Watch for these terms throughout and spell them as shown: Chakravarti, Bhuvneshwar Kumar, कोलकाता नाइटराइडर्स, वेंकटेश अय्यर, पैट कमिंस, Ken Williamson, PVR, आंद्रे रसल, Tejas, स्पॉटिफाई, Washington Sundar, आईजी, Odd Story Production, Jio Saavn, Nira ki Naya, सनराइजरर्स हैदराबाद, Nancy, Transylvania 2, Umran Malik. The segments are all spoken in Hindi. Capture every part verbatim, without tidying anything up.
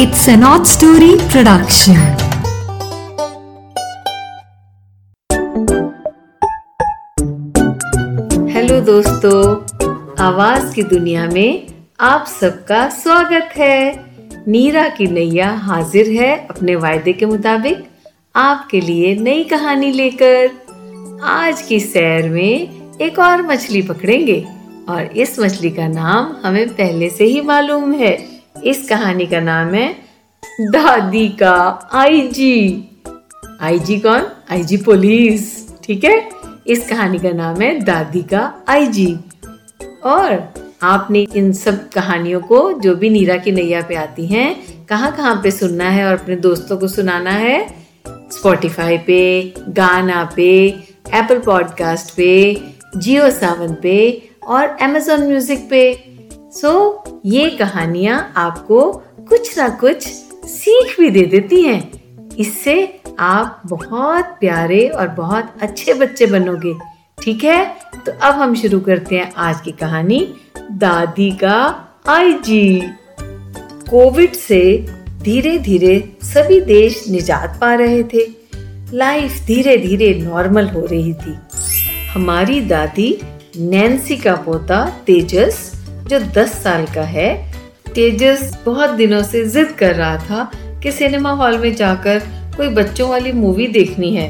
It's an Odd Story Production. Hello दोस्तों, आवाज की दुनिया में आप सबका स्वागत है। नीरा की नैया हाजिर है अपने वायदे के मुताबिक आपके लिए नई कहानी लेकर। आज की सैर में एक और मछली पकड़ेंगे और इस मछली का नाम हमें पहले से ही मालूम है। इस कहानी का नाम है दादी का आईजी। आईजी कौन? आईजी पुलिस, ठीक है। इस कहानी का नाम है दादी का आईजी। और आपने इन सब कहानियों को जो भी नीरा की नैया पे आती हैं कहाँ कहाँ पे सुनना है और अपने दोस्तों को सुनाना है। स्पॉटिफाई पे, गाना पे, एप्पल पॉडकास्ट पे, जियो सावन पे और अमेजॉन म्यूजिक पे। सो so, ये कहानियाँ आपको कुछ ना कुछ सीख भी दे देती हैं। इससे आप बहुत प्यारे और बहुत अच्छे बच्चे बनोगे, ठीक है। तो अब हम शुरू करते हैं आज की कहानी, दादी का आईजी। कोविड से धीरे धीरे सभी देश निजात पा रहे थे। लाइफ धीरे धीरे नॉर्मल हो रही थी। हमारी दादी नैन्सी का पोता तेजस जो दस साल का है, तेजस बहुत दिनों से जिद कर रहा था कि सिनेमा हॉल में जाकर कोई बच्चों वाली मूवी देखनी है।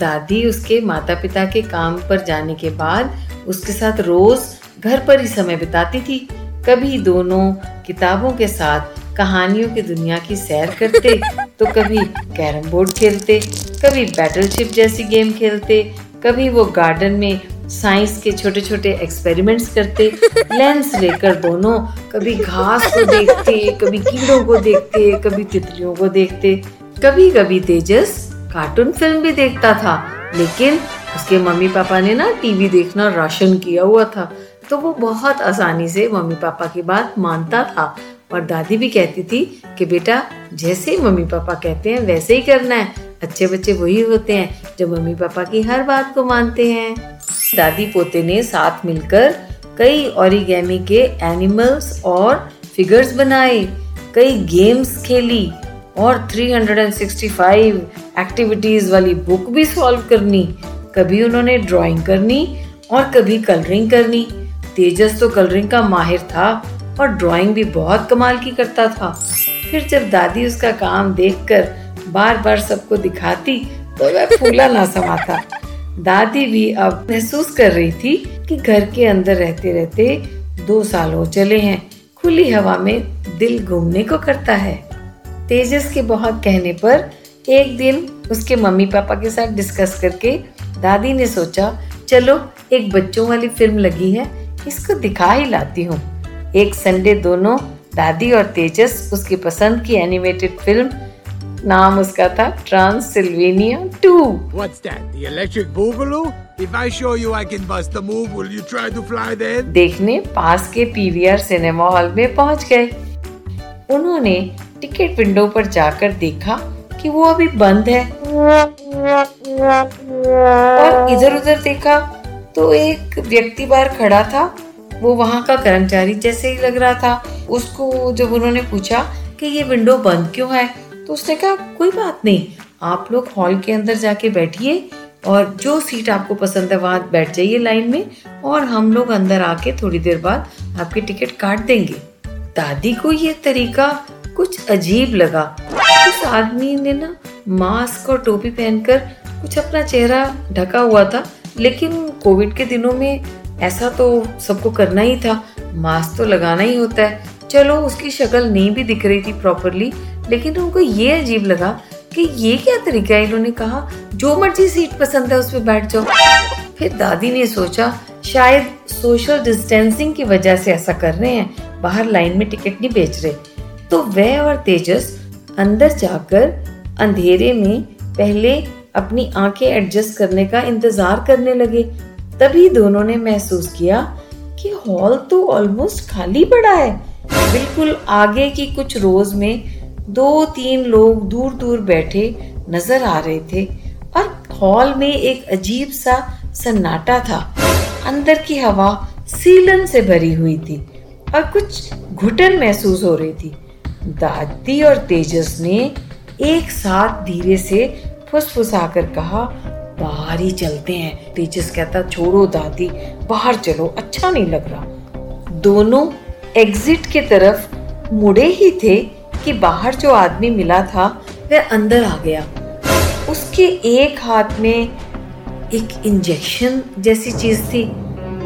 दादी उसके माता पिता के काम पर जाने के बाद उसके साथ रोज घर पर ही समय बिताती थी। कभी दोनों किताबों के साथ कहानियों की दुनिया की सैर करते तो कभी कैरम बोर्ड खेलते, कभी बैटलशिप जैसी गेम खेलते, कभी वो गार्डन में साइंस के छोटे छोटे एक्सपेरिमेंट्स करते। लेंस लेकर दोनों कभी घास को देखते, कभी कीड़ों को देखते, कभी तितलियों को देखते। कभी कभी तेजस कार्टून फिल्म भी देखता था, लेकिन उसके मम्मी पापा ने ना टीवी देखना राशन किया हुआ था, तो वो बहुत आसानी से मम्मी पापा की बात मानता था। और दादी भी कहती थी कि बेटा जैसे ही मम्मी पापा कहते हैं वैसे ही करना है। अच्छे बच्चे वही होते हैं जो मम्मी पापा की हर बात को मानते हैं। दादी पोते ने साथ मिलकर कई ओरिगेमी के एनिमल्स और फिगर्स बनाए, कई गेम्स खेली और तीन सौ पैंसठ एक्टिविटीज वाली बुक भी सॉल्व करनी। कभी उन्होंने ड्राइंग करनी और कभी कलरिंग करनी। तेजस तो कलरिंग का माहिर था और ड्राइंग भी बहुत कमाल की करता था। फिर जब दादी उसका काम देखकर बार बार सबको दिखाती तो वह फूला ना समाता। दादी भी अब महसूस कर रही थी कि घर के अंदर रहते रहते दो साल हो चले हैं। खुली हवा में दिल घूमने को करता है। तेजस के बहुत कहने पर एक दिन उसके मम्मी पापा के साथ डिस्कस करके दादी ने सोचा चलो एक बच्चों वाली फिल्म लगी है, इसको दिखा ही लाती हूँ। एक संडे दोनों दादी और तेजस उसकी पसंद की एनिमेटेड फिल्म, नाम उसका था Transylvania two. What's that? The electric boogaloo? If I show you I can bust the move, will you try to fly then? देखने पास के पीवीआर सिनेमा हॉल में पहुंच गए। उन्होंने टिकट विंडो पर जाकर देखा कि वो अभी बंद है और इधर उधर देखा तो एक व्यक्ति बाहर खड़ा था। वो वहाँ का कर्मचारी जैसे ही लग रहा था। उसको जब उन्होंने पूछा कि ये विंडो बंद क्यों है तो उसने कहा कोई बात नहीं, आप लोग हॉल के अंदर जाके बैठिए और जो सीट आपको पसंद है वहाँ बैठ जाइए लाइन में, और हम लोग अंदर आके थोड़ी देर बाद आपकी टिकट काट देंगे। दादी को ये तरीका कुछ अजीब लगा। उस आदमी ने ना मास्क और टोपी पहनकर कुछ अपना चेहरा ढका हुआ था, लेकिन कोविड के दिनों में ऐसा तो सबको करना ही था, मास्क तो लगाना ही होता है। चलो उसकी शक्ल नहीं भी दिख रही थी प्रॉपरली, लेकिन उनको ये अजीब लगा कि ये क्या तरीका है। इन्होंने कहा जो मर्जी सीट पसंद है उस पे बैठ जाओ। फिर दादी ने सोचा शायद सोशल डिस्टेंसिंग की वजह से ऐसा कर रहे हैं, बाहर लाइन में टिकट नहीं बेच रहे। तो वह और तेजस अंदर जाकर अंधेरे में पहले अपनी आंखें एडजस्ट करने का इंतजार करने लगे। तभी दोनों ने महसूस किया कि हॉल तो ऑलमोस्ट खाली पड़ा है। बिल्कुल आगे की कुछ रोज में दो तीन लोग दूर दूर बैठे नजर आ रहे थे और हॉल में एक अजीब सा सन्नाटा था। अंदर की हवा सीलन से भरी हुई थी और कुछ घुटन महसूस हो रही थी। दादी और तेजस ने एक साथ धीरे से फुसफुसा कर कहा, बाहर ही चलते हैं। तेजस कहता, छोड़ो दादी, बाहर चलो, अच्छा नहीं लग रहा। दोनों एग्जिट के तरफ मुड़े ही थे कि बाहर जो आदमी मिला था वह अंदर आ गया। उसके एक हाथ में एक इंजेक्शन जैसी चीज थी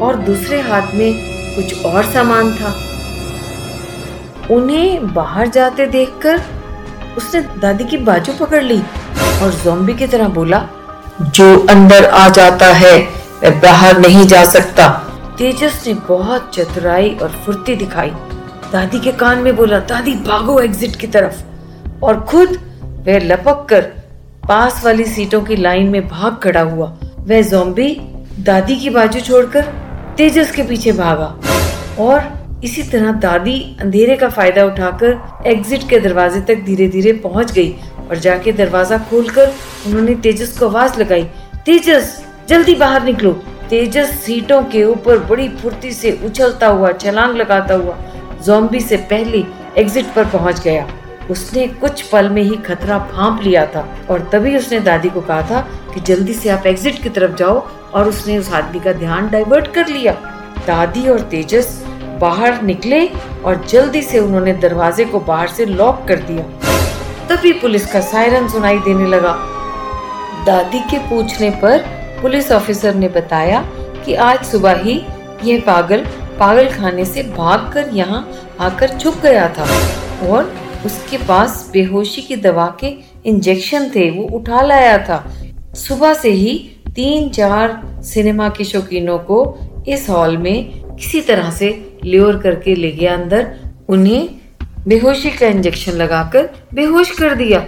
और दूसरे हाथ में कुछ और सामान था। उन्हें बाहर जाते देखकर उसने दादी की बाजू पकड़ ली और ज़ॉम्बी की तरह बोला, जो अंदर आ जाता है वह बाहर नहीं जा सकता। तेजस ने बहुत चतुराई और फुर्ती दिखाई, दादी के कान में बोला, दादी भागो एग्जिट की तरफ, और खुद वह लपक कर पास वाली सीटों की लाइन में भाग खड़ा हुआ। वह ज़ॉम्बी दादी की बाजू छोड़कर तेजस के पीछे भागा और इसी तरह दादी अंधेरे का फायदा उठाकर एग्जिट के दरवाजे तक धीरे धीरे पहुंच गई और जाके दरवाजा खोलकर उन्होंने तेजस को आवाज लगाई, तेजस जल्दी बाहर निकलो। तेजस सीटों के ऊपर बड़ी फुर्ती से उछलता हुआ, छलांग लगाता हुआ ज़ॉम्बी से पहले एग्जिट पर पहुंच गया। उसने कुछ पल में ही खतरा भांप लिया था और तभी उसने दादी को कहा था कि जल्दी से आप एग्जिट की तरफ जाओ, और उसने उस आदमी का ध्यान डाइवर्ट कर लिया। दादी और तेजस बाहर निकले और जल्दी से उन्होंने दरवाजे को बाहर से लॉक कर दिया। तभी पुलिस का सायरन सुनाई देने लगा। दादी के पूछने पर पुलिस ऑफिसर ने बताया कि आज सुबह ही यह पागल पागल खाने से भागकर यहाँ आकर छुप गया था और उसके पास बेहोशी की दवा के इंजेक्शन थे, वो उठा लाया था। सुबह से ही तीन चार सिनेमा के शौकीनों को इस हॉल में किसी तरह से ल्योर करके ले गया अंदर, उन्हें बेहोशी का इंजेक्शन लगाकर बेहोश कर दिया।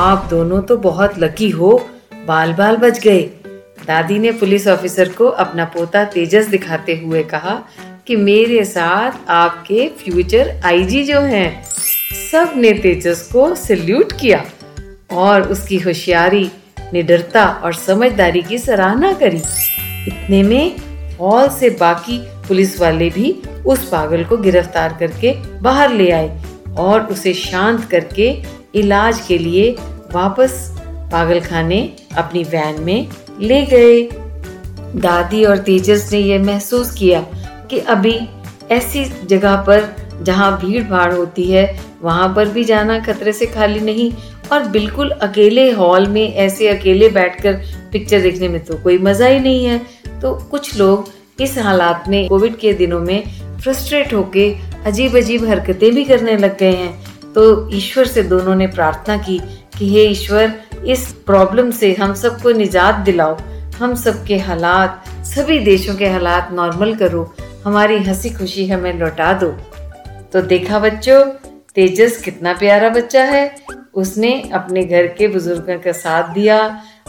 आप दोनों तो बहुत लकी हो, बाल बाल बच गए। दादी ने पुलिस ऑफिसर को अपना पोता तेजस दिखाते हुए कहा कि मेरे साथ आपके फ्यूचर आईजी जो हैं। सब ने तेजस को सैल्यूट किया और उसकी होशियारी, निडरता और समझदारी की सराहना करी। इतने में हॉल से बाकी पुलिस वाले भी उस पागल को गिरफ्तार करके बाहर ले आए और उसे शांत करके इलाज के लिए वापस पागलखाने अपनी वैन में ले गए। दादी और तेजस ने यह महसूस किया कि अभी ऐसी जगह पर जहाँ भीड़ भाड़ होती है वहाँ पर भी जाना खतरे से खाली नहीं, और बिल्कुल अकेले हॉल में ऐसे अकेले बैठकर पिक्चर देखने में तो कोई मज़ा ही नहीं है। तो कुछ लोग इस हालात में कोविड के दिनों में फ्रस्ट्रेट होके अजीब अजीब हरकतें भी करने लग गए हैं। तो ईश्वर से दोनों ने प्रार्थना की कि हे ईश्वर, इस प्रॉब्लम से हम सबको निजात दिलाओ, हम सबके हालात, सभी देशों के हालात नॉर्मल करो, हमारी हंसी खुशी हमें लौटा दो। तो देखा बच्चों, तेजस कितना प्यारा बच्चा है। उसने अपने घर के बुजुर्गों का साथ दिया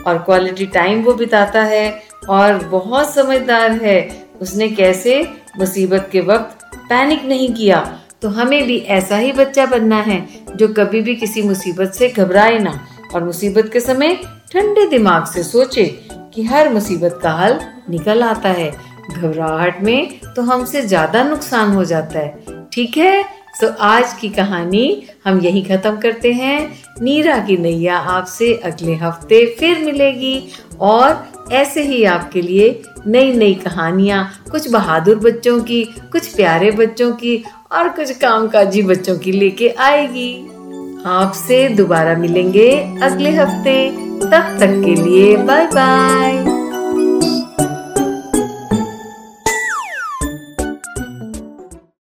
और क्वालिटी टाइम वो बिताता है और बहुत समझदार है। उसने कैसे मुसीबत के वक्त पैनिक नहीं किया। तो हमें भी ऐसा ही बच्चा बनना है जो कभी भी किसी मुसीबत से घबराए ना और मुसीबत के समय ठंडे दिमाग से सोचे कि हर मुसीबत का हल निकल आता है। घबराहट में तो हमसे ज़्यादा नुकसान हो जाता है। ठीक है, तो आज की कहानी हम यहीं ख़त्म करते हैं। नीरा की नैया आपसे अगले हफ्ते फिर मिलेगी और ऐसे ही आपके लिए नई नई कहानियाँ, कुछ बहादुर बच्चों की, कुछ प्यारे बच्चों की और कुछ कामकाजी बच्चों की लेके आएगी। आपसे दोबारा मिलेंगे अगले हफ्ते, तब तक के लिए बाय बाय।